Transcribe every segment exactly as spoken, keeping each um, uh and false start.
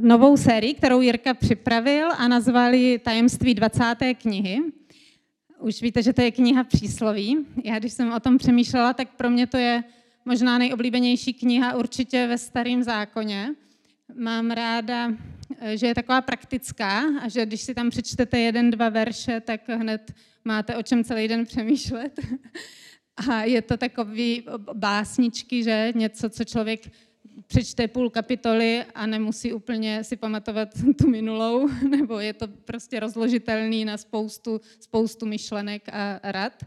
novou sérii, kterou Jirka připravil a nazvali ji Tajemství dvacáté knihy. Už víte, že to je kniha přísloví. Já, když jsem o tom přemýšlela, tak pro mě to je možná nejoblíbenější kniha určitě ve Starém zákoně. Mám ráda, že je taková praktická a že když si tam přečtete jeden, dva verše, tak hned máte o čem celý den přemýšlet. A je to takový básničky, že něco, co člověk přečte půl kapitoly a nemusí úplně si pamatovat tu minulou, nebo je to prostě rozložitelný na spoustu, spoustu myšlenek a rad.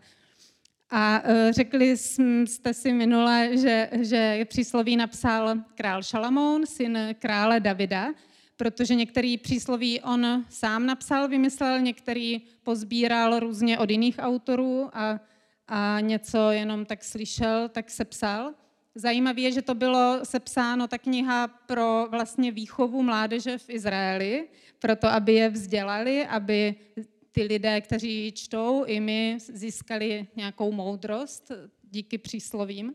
A řekli jste si minule, že, že přísloví napsal král Šalamón, syn krále Davida, protože některý přísloví on sám napsal, vymyslel, některý pozbíral různě od jiných autorů a, a něco jenom tak slyšel, tak sepsal. Zajímavé je, že to bylo sepsáno, ta kniha, pro vlastně výchovu mládeže v Izraeli, proto aby je vzdělali, aby ty lidé, kteří ji čtou, i my získali nějakou moudrost díky příslovím.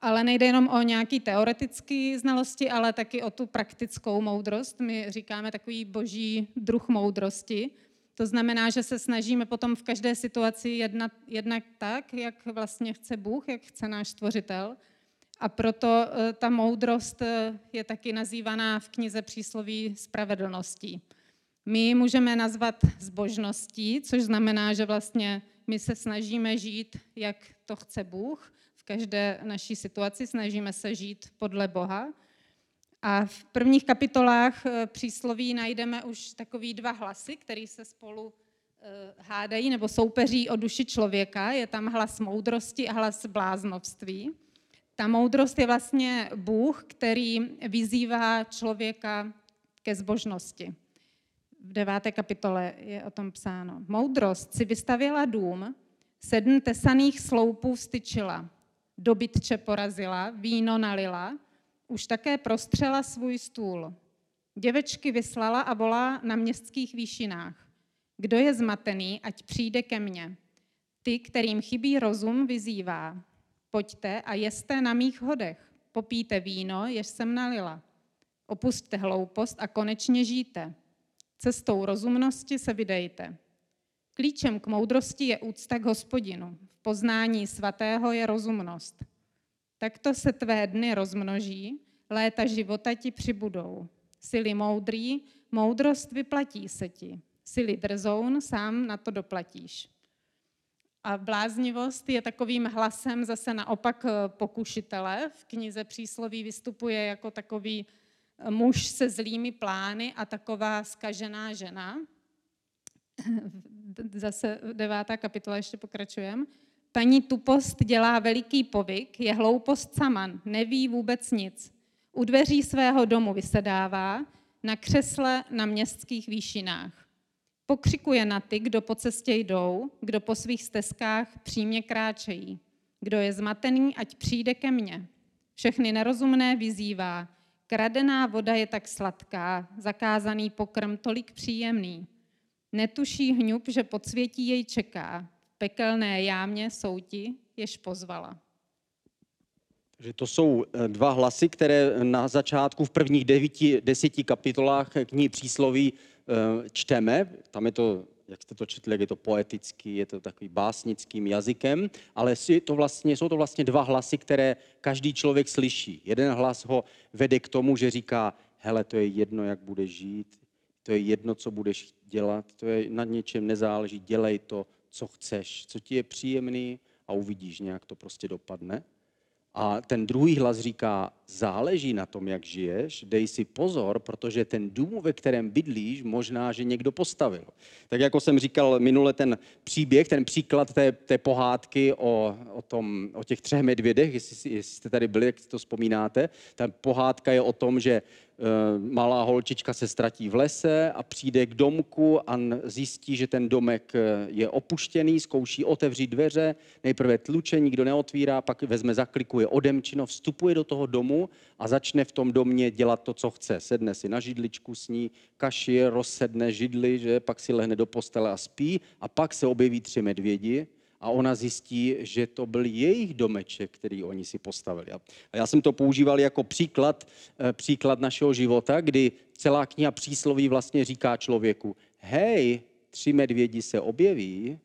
Ale nejde jenom o nějaké teoretické znalosti, ale taky o tu praktickou moudrost. My říkáme takový boží druh moudrosti. To znamená, že se snažíme potom v každé situaci jednat, jednak tak, jak vlastně chce Bůh, jak chce náš Stvořitel. A proto ta moudrost je taky nazývaná v knize přísloví spravedlností. My ji můžeme nazvat zbožností, což znamená, že vlastně my se snažíme žít, jak to chce Bůh. V každé naší situaci snažíme se žít podle Boha. A v prvních kapitolách přísloví najdeme už takový dva hlasy, které se spolu hádají nebo soupeří o duši člověka. Je tam hlas moudrosti a hlas bláznovství. Ta moudrost je vlastně Bůh, který vyzývá člověka ke zbožnosti. V deváté kapitole je o tom psáno. Moudrost si vystavěla dům, sedm tesaných sloupů vstyčila, dobytče porazila, víno nalila, už také prostřela svůj stůl. Děvečky vyslala a volá na městských výšinách. Kdo je zmatený, ať přijde ke mně. Ty, kterým chybí rozum, vyzývá. Pojďte a jeste na mých hodech, popijte víno, jež jsem nalila. Opusťte hloupost a konečně žijte. Cestou rozumnosti se vydejte. Klíčem k moudrosti je úcta k Hospodinu. V poznání svatého je rozumnost. Takto se tvé dny rozmnoží, léta života ti přibudou. Sili moudrý, moudrost vyplatí se ti. Sili drzoun, sám na to doplatíš. A bláznivost je takovým hlasem zase naopak pokušitele. V knize přísloví vystupuje jako takový muž se zlými plány a taková zkažená žena. Zase devátá kapitola, ještě pokračujeme. Paní tupost dělá veliký povyk, je hloupost sama, neví vůbec nic. U dveří svého domu vysedává, na křesle na městských výšinách. Pokřikuje na ty, kdo po cestě jdou, kdo po svých stezkách přímě kráčejí. Kdo je zmatený, ať přijde ke mně. Všechny nerozumné vyzývá. Kradená voda je tak sladká, zakázaný pokrm tolik příjemný. Netuší hňub, že podsvětí jej čeká. Pekelné jámě jsou ti, jež pozvala. Že to jsou dva hlasy, které na začátku v prvních devíti, deseti kapitolách knihy přísloví čteme. Tam je to, jak jste to četli, je to poetický, je to takový básnickým jazykem, ale to vlastně, jsou to vlastně dva hlasy, které každý člověk slyší. Jeden hlas ho vede k tomu, že říká, hele, to je jedno, jak budeš žít, to je jedno, co budeš dělat, to je na něčem nezáleží, dělej to, co chceš, co ti je příjemný a uvidíš, nějak to prostě dopadne. A ten druhý hlas říká, záleží na tom, jak žiješ, dej si pozor, protože ten dům, ve kterém bydlíš, možná, že někdo postavil. Tak jako jsem říkal minule ten příběh, ten příklad té, té pohádky o, o, tom, o těch třech medvědech, jestli, jestli jste tady byli, jak si to vzpomínáte, ta pohádka je o tom, že malá holčička se ztratí v lese a přijde k domku a zjistí, že ten domek je opuštěný, zkouší otevřít dveře, nejprve tluče, nikdo neotvírá, pak vezme, zaklikuje odemčino, vstupuje do toho domu a začne v tom domě dělat to, co chce. Sedne si na židličku, sní kaši, rozsedne židli, že? Pak si lehne do postele a spí a pak se objeví tři medvědi a ona zjistí, že to byl jejich domeček, který oni si postavili. A já jsem to používal jako příklad, příklad našeho života, kdy celá kniha Přísloví vlastně říká člověku, hej, tři medvědi se objeví,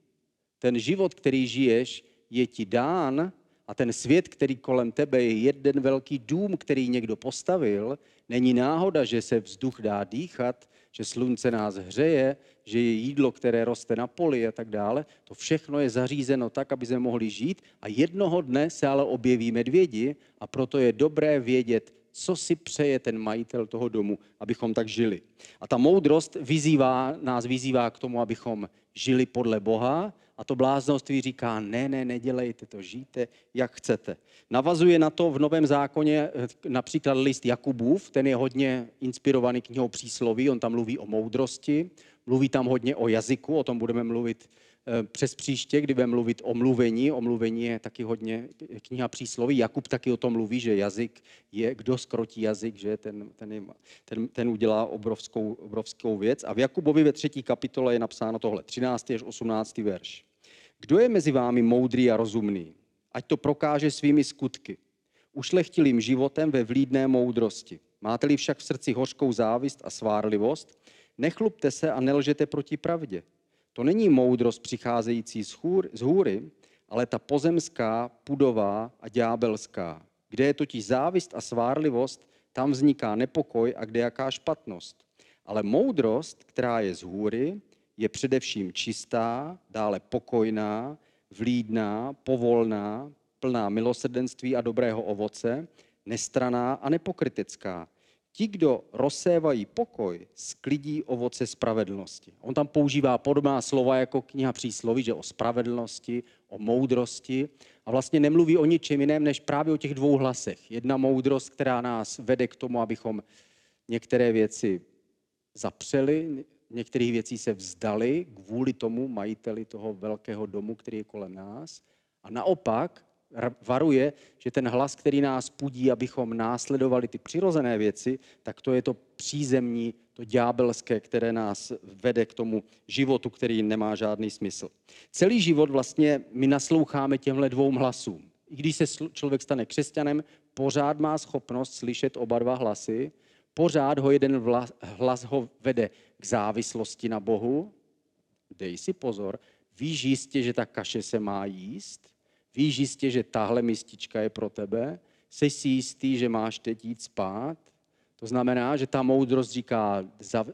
ten život, který žiješ, je ti dán a ten svět, který kolem tebe je jeden velký dům, který někdo postavil, není náhoda, že se vzduch dá dýchat, že slunce nás hřeje, že je jídlo, které roste na poli a tak dále. To všechno je zařízeno tak, aby jsme mohli žít a jednoho dne se ale objeví medvědi a proto je dobré vědět, co si přeje ten majitel toho domu, abychom tak žili. A ta moudrost vyzývá, nás vyzývá k tomu, abychom žili podle Boha a to bláznoství říká, ne, ne, nedělejte to, žijte, jak chcete. Navazuje na to v Novém zákoně například list Jakubův, ten je hodně inspirovaný knihou Přísloví, on tam mluví o moudrosti, mluví tam hodně o jazyku, o tom budeme mluvit přes příště, kdy budeme mluvit o mluvení. O mluvení je taky hodně kniha Přísloví. Jakub taky o tom mluví, že jazyk je, kdo skrotí jazyk, že ten, ten, ten, ten udělá obrovskou, obrovskou věc. A v Jakubovi ve třetí kapitole je napsáno tohle, třináctý až osmnáctý verš. Kdo je mezi vámi moudrý a rozumný? Ať to prokáže svými skutky. Ušlechtilým životem ve vlídné moudrosti. Máte-li však v srdci hořkou závist a svárlivost, nechlubte se a nelžete proti pravdě. To není moudrost přicházející z, hůr, z hůry, ale ta pozemská, pudová a ďábelská. Kde je totiž závist a svárlivost, tam vzniká nepokoj a kdejaká špatnost. Ale moudrost, která je z hůry, je především čistá, dále pokojná, vlídná, povolná, plná milosrdenství a dobrého ovoce, nestraná a nepokrytecká. Ti, kdo rozsévají pokoj, sklidí ovoce spravedlnosti. On tam používá podobná slova jako kniha Přísloví, že o spravedlnosti, o moudrosti a vlastně nemluví o ničem jiném, než právě o těch dvou hlasech. Jedna moudrost, která nás vede k tomu, abychom některé věci zapřeli, některých věcí se vzdali kvůli tomu majiteli toho velkého domu, který je kolem nás a naopak varuje, že ten hlas, který nás pudí, abychom následovali ty přirozené věci, tak to je to přízemní, to ďábelské, které nás vede k tomu životu, který nemá žádný smysl. Celý život vlastně my nasloucháme těmhle dvou hlasům. I když se člověk stane křesťanem, pořád má schopnost slyšet oba dva hlasy, pořád ho jeden vla, hlas ho vede k závislosti na Bohu. Dej si pozor, víš jistě, že ta kaše se má jíst, víš jistě, že tahle mistička je pro tebe? Jsi si jistý, že máš teď jít spát? To znamená, že ta moudrost říká,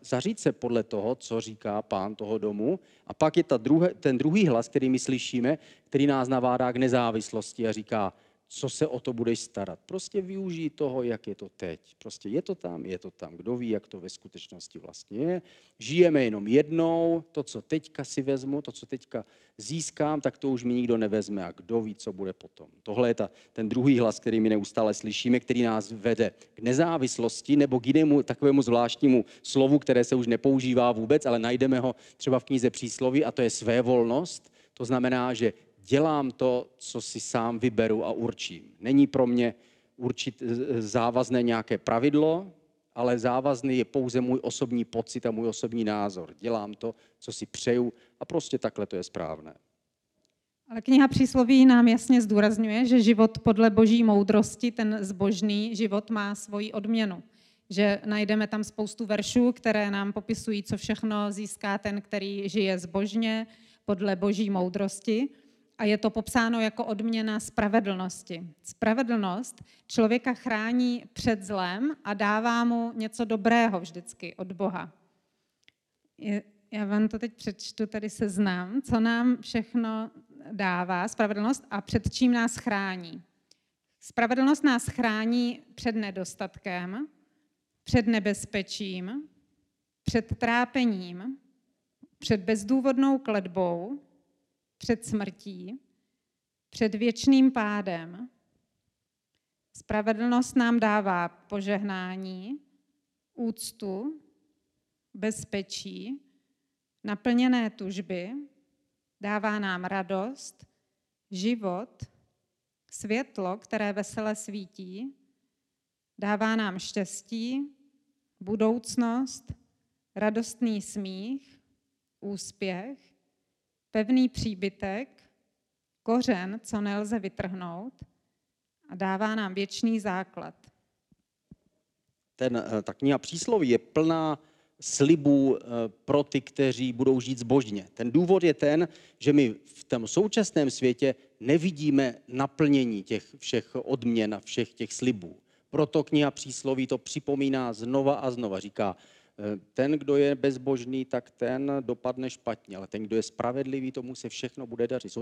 zaříď se podle toho, co říká pán toho domu. A pak je ta druhé, ten druhý hlas, který my slyšíme, který nás navádá k nezávislosti a říká, co se o to budeš starat. Prostě využij toho, jak je to teď. Prostě je to tam, je to tam. Kdo ví, jak to ve skutečnosti vlastně je. Žijeme jenom jednou. To, co teďka si vezmu, to, co teďka získám, tak to už mi nikdo nevezme. A kdo ví, co bude potom. Tohle je ta, ten druhý hlas, který my neustále slyšíme, který nás vede k nezávislosti nebo k jinému takovému zvláštnímu slovu, které se už nepoužívá vůbec, ale najdeme ho třeba v knize Přísloví a to je svévolnost. To znamená, že dělám to, co si sám vyberu a určím. Není pro mě určit závazné nějaké pravidlo, ale závazný je pouze můj osobní pocit a můj osobní názor. Dělám to, co si přeju a prostě takhle to je správné. Ale kniha Přísloví nám jasně zdůrazňuje, že život podle boží moudrosti, ten zbožný život má svoji odměnu. Že najdeme tam spoustu veršů, které nám popisují, co všechno získá ten, který žije zbožně, podle boží moudrosti. A je to popsáno jako odměna spravedlnosti. Spravedlnost člověka chrání před zlem a dává mu něco dobrého vždycky od Boha. Já vám to teď přečtu, tady seznam, co nám všechno dává spravedlnost a před čím nás chrání. Spravedlnost nás chrání před nedostatkem, před nebezpečím, před trápením, před bezdůvodnou kletbou, před smrtí, před věčným pádem. Spravedlnost nám dává požehnání, úctu, bezpečí, naplněné tužby, dává nám radost, život, světlo, které vesele svítí, dává nám štěstí, budoucnost, radostný smích, úspěch, pevný příbytek, kořen, co nelze vytrhnout, a dává nám věčný základ. Ten, ta kniha Přísloví je plná slibů pro ty, kteří budou žít zbožně. Ten důvod je ten, že my v tom současném světě nevidíme naplnění těch všech odměn a všech těch slibů. Proto kniha Přísloví to připomíná znova a znova. Říká, ten, kdo je bezbožný, tak ten dopadne špatně, ale ten, kdo je spravedlivý, tomu se všechno bude dařit.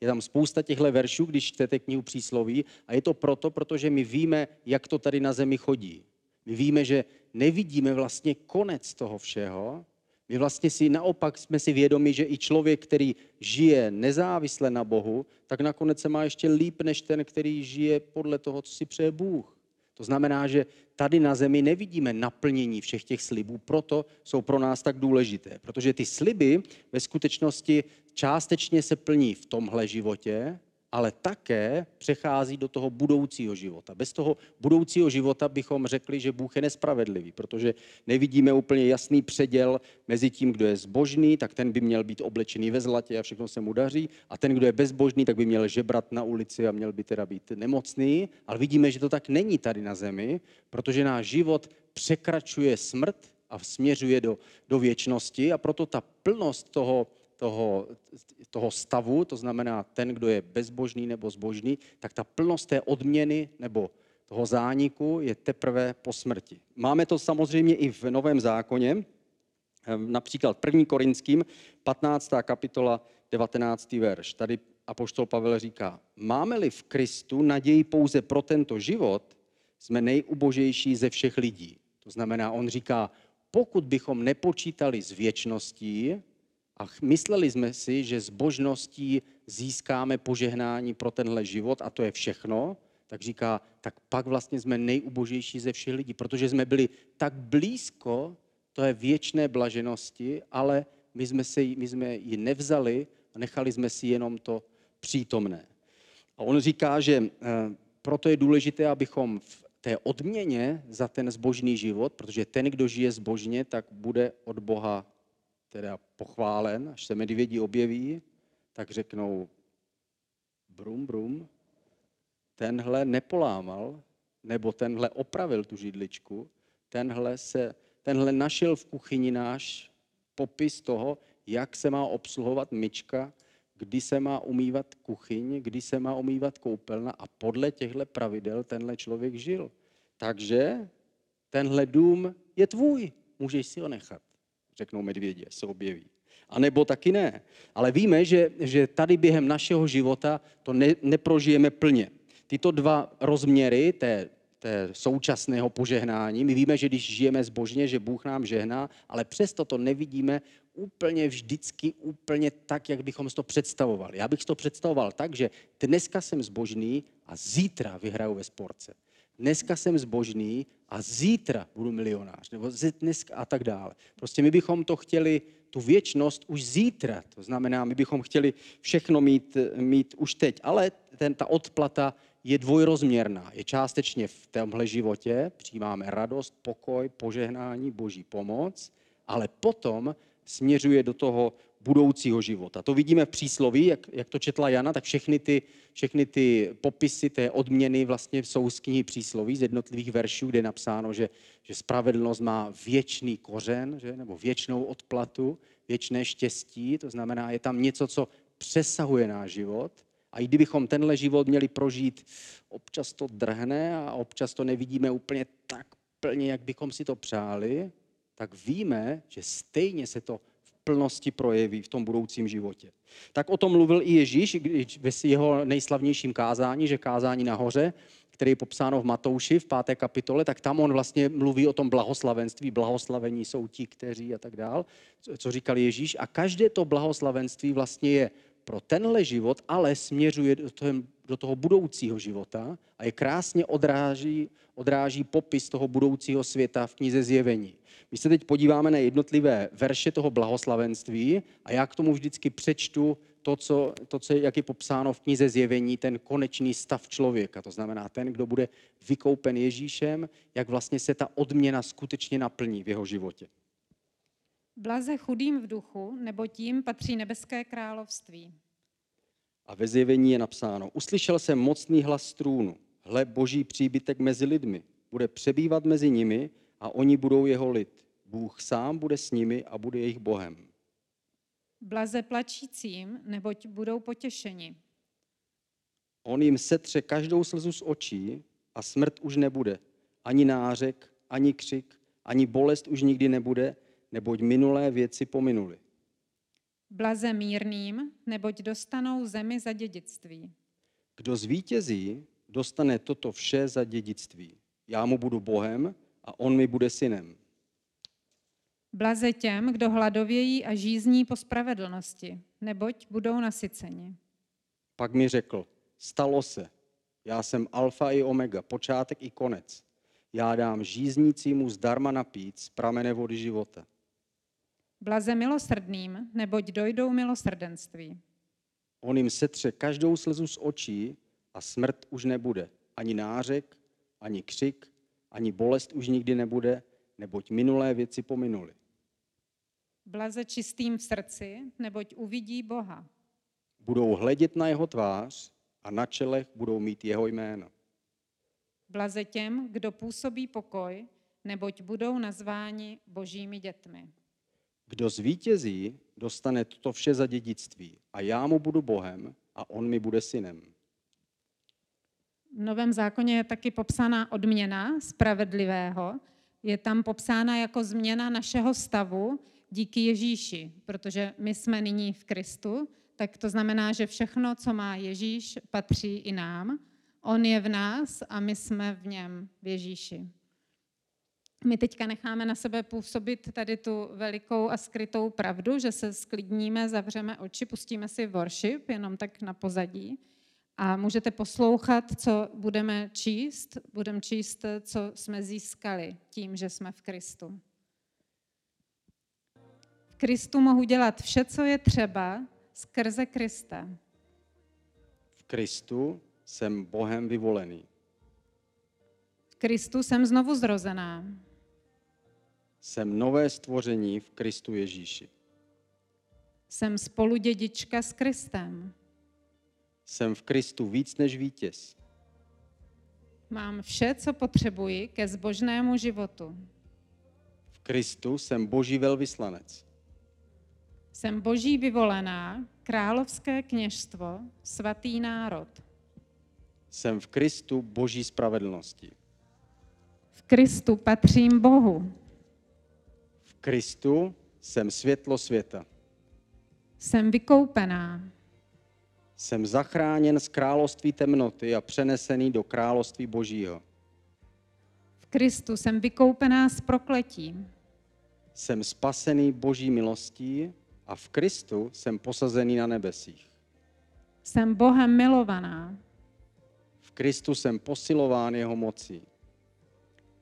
Je tam spousta těchto veršů, když čtete knihu Přísloví, a je to proto, protože my víme, jak to tady na zemi chodí. My víme, že nevidíme vlastně konec toho všeho. My vlastně si naopak jsme si vědomi, že i člověk, který žije nezávisle na Bohu, tak nakonec se má ještě líp než ten, který žije podle toho, co si přeje Bůh. To znamená, že tady na zemi nevidíme naplnění všech těch slibů, proto jsou pro nás tak důležité. Protože ty sliby ve skutečnosti částečně se plní v tomhle životě, ale také přechází do toho budoucího života. Bez toho budoucího života bychom řekli, že Bůh je nespravedlivý, protože nevidíme úplně jasný předěl mezi tím, kdo je zbožný, tak ten by měl být oblečený ve zlatě a všechno se mu daří, a ten, kdo je bezbožný, tak by měl žebrat na ulici a měl by teda být nemocný, ale vidíme, že to tak není tady na zemi, protože náš život překračuje smrt a směřuje do, do věčnosti, a proto ta plnost toho Toho, toho stavu, to znamená ten, kdo je bezbožný nebo zbožný, tak ta plnost té odměny nebo toho zániku je teprve po smrti. Máme to samozřejmě i v Novém zákoně, například první Korinským, patnáctá kapitola, devatenáctý verš. Tady apoštol Pavel říká, máme-li v Kristu naději pouze pro tento život, jsme nejubožejší ze všech lidí. To znamená, on říká, pokud bychom nepočítali s věčností, a mysleli jsme si, že zbožností získáme požehnání pro tenhle život a to je všechno, tak říká, tak pak vlastně jsme nejubožejší ze všech lidí, protože jsme byli tak blízko té věčné blaženosti, ale my jsme, se, my jsme ji nevzali a nechali jsme si jenom to přítomné. A on říká, že proto je důležité, abychom v té odměně za ten zbožný život, protože ten, kdo žije zbožně, tak bude od Boha teda pochválen, až se medvědi objeví, tak řeknou brum, brum, tenhle nepolámal, nebo tenhle opravil tu židličku, tenhle, se, tenhle našel v kuchyni náš popis toho, jak se má obsluhovat myčka, kdy se má umývat kuchyň, kdy se má umývat koupelna, a podle těchto pravidel tenhle člověk žil. Takže tenhle dům je tvůj, můžeš si ho nechat, řeknou medvědi, se objeví. A nebo taky ne. Ale víme, že, že tady během našeho života to ne, neprožijeme plně. Tyto dva rozměry té, té současného požehnání, my víme, že když žijeme zbožně, že Bůh nám žehná, ale přesto to nevidíme úplně vždycky, úplně tak, jak bychom si to představovali. Já bych si to představoval tak, že dneska jsem zbožný a zítra vyhraju ve sportce. Dneska jsem zbožný a zítra budu milionář, nebo dneska a tak dále. Prostě my bychom to chtěli, tu věčnost, už zítra. To znamená, my bychom chtěli všechno mít, mít už teď. Ale ten, ta odplata je dvojrozměrná. Je částečně v tomhle životě, přijímáme radost, pokoj, požehnání, boží pomoc, ale potom směřuje do toho budoucího života. To vidíme v Přísloví, jak, jak to četla Jana, tak všechny ty, všechny ty popisy té odměny vlastně jsou z knihy Přísloví, z jednotlivých veršů, kde je napsáno, že, že spravedlnost má věčný kořen, že, nebo věčnou odplatu, věčné štěstí, to znamená, je tam něco, co přesahuje náš život, a i kdybychom tenhle život měli prožít, občas to drhne a občas to nevidíme úplně tak plně, jak bychom si to přáli, tak víme, že stejně se to plnosti projeví v tom budoucím životě. Tak o tom mluvil i Ježíš ve jeho nejslavnějším kázání, že kázání nahoře, které je popsáno v Matouši v páté kapitole, tak tam on vlastně mluví o tom blahoslavenství, blahoslavení jsou ti, kteří a tak dál, co říkal Ježíš. A každé to blahoslavenství vlastně je pro tenhle život, ale směřuje do toho, do toho budoucího života a je krásně odráží, odráží popis toho budoucího světa v knize Zjevení. My se teď podíváme na jednotlivé verše toho blahoslavenství a já k tomu vždycky přečtu to, co, to co, jak je popsáno v knize Zjevení, ten konečný stav člověka. To znamená ten, kdo bude vykoupen Ježíšem, jak vlastně se ta odměna skutečně naplní v jeho životě. Blaze chudým v duchu, nebo tím patří nebeské království. A ve Zjevení je napsáno, uslyšel jsem mocný hlas z trůnu, hle, boží příbytek mezi lidmi, bude přebývat mezi nimi a oni budou jeho lid. Bůh sám bude s nimi a bude jejich Bohem. Blaze plačícím, neboť budou potěšeni. On jim setře každou slzu z očí a smrt už nebude. Ani nářek, ani křik, ani bolest už nikdy nebude, neboť minulé věci pominuly. Blaze mírným, neboť dostanou zemi za dědictví. Kdo zvítězí, dostane toto vše za dědictví. Já mu budu Bohem a on mi bude synem. Blaze těm, kdo hladovějí a žízní po spravedlnosti, neboť budou nasyceni. Pak mi řekl, stalo se, já jsem alfa i omega, počátek i konec. Já dám žíznícímu zdarma napít z pramene vody života. Blaze milosrdným, neboť dojdou milosrdenství. On jim setře každou slzu z očí a smrt už nebude. Ani nářek, ani křik, ani bolest už nikdy nebude, neboť minulé věci pominuly. Blaze čistým v srdci, neboť uvidí Boha. Budou hledět na jeho tvář a na čelech budou mít jeho jména. Blaze těm, kdo působí pokoj, neboť budou nazváni božími dětmi. Kdo zvítězí, dostane toto vše za dědictví a já mu budu Bohem a on mi bude synem. V Novém zákoně je taky popsána odměna spravedlivého. Je tam popsána jako změna našeho stavu díky Ježíši, protože my jsme nyní v Kristu, tak to znamená, že všechno, co má Ježíš, patří i nám. On je v nás a my jsme v něm, v Ježíši. My teďka necháme na sebe působit tady tu velikou a skrytou pravdu, že se sklidníme, zavřeme oči, pustíme si worship, jenom tak na pozadí. A můžete poslouchat, co budeme číst. Budeme číst, co jsme získali tím, že jsme v Kristu. V Kristu mohu dělat vše, co je třeba, skrze Krista. V Kristu jsem Bohem vyvolený. V Kristu jsem znovu zrozená. Jsem nové stvoření v Kristu Ježíši. Jsem spoludědička s Kristem. Jsem v Kristu víc než vítěz. Mám vše, co potřebuji ke zbožnému životu. V Kristu jsem boží velvyslanec. Jsem boží vyvolená, královské kněžstvo, svatý národ. Jsem v Kristu boží spravedlnosti. V Kristu patřím Bohu. V Kristu jsem světlo světa. Jsem vykoupená. Jsem zachráněn z království temnoty a přenesený do království Božího. V Kristu jsem vykoupená z prokletí. Jsem spasený boží milostí a v Kristu jsem posazený na nebesích. Jsem Bohem milovaná. V Kristu jsem posilován jeho mocí.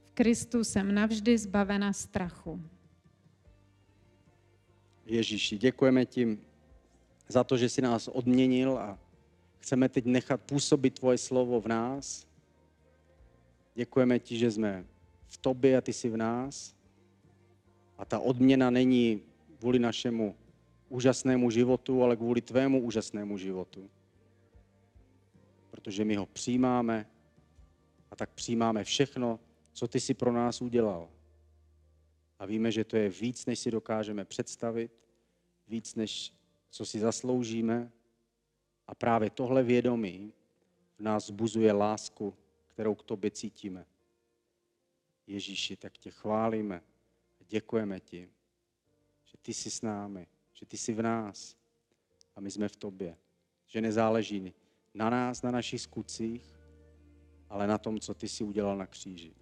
V Kristu jsem navždy zbavena strachu. Ježíši, děkujeme ti za to, že jsi nás odměnil a chceme teď nechat působit tvoje slovo v nás. Děkujeme ti, že jsme v tobě a ty jsi v nás. A ta odměna není kvůli našemu úžasnému životu, ale kvůli tvému úžasnému životu. Protože my ho přijímáme a tak přijímáme všechno, co ty jsi pro nás udělal. A víme, že to je víc, než si dokážeme představit, víc, než co si zasloužíme a právě tohle vědomí v nás vzbuzuje lásku, kterou k tobě cítíme. Ježíši, tak tě chválíme a děkujeme ti, že ty jsi s námi, že ty jsi v nás a my jsme v tobě, že nezáleží na nás, na našich skutcích, ale na tom, co ty jsi udělal na kříži.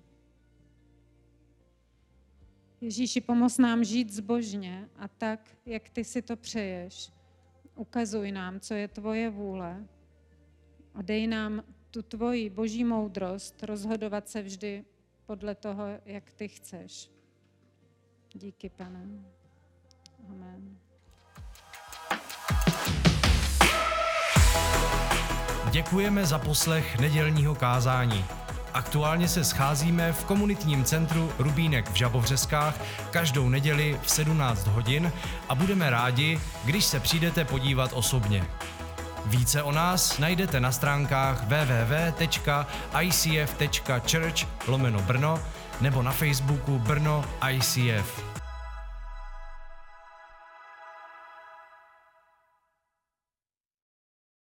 Ježíši, pomoz nám žít zbožně a tak, jak ty si to přeješ. ukazuj nám, co je tvoje vůle a dej nám tu tvoji boží moudrost rozhodovat se vždy podle toho, jak ty chceš. Díky, Pane. Amen. Děkujeme za poslech nedělního kázání. Aktuálně se scházíme v komunitním centru Rubínek v Žabovřeskách každou neděli v sedmnáct hodin a budeme rádi, když se přijdete podívat osobně. Více o nás najdete na stránkách w w w tečka i c f tečka church lomeno Brno nebo na Facebooku Brno I C F.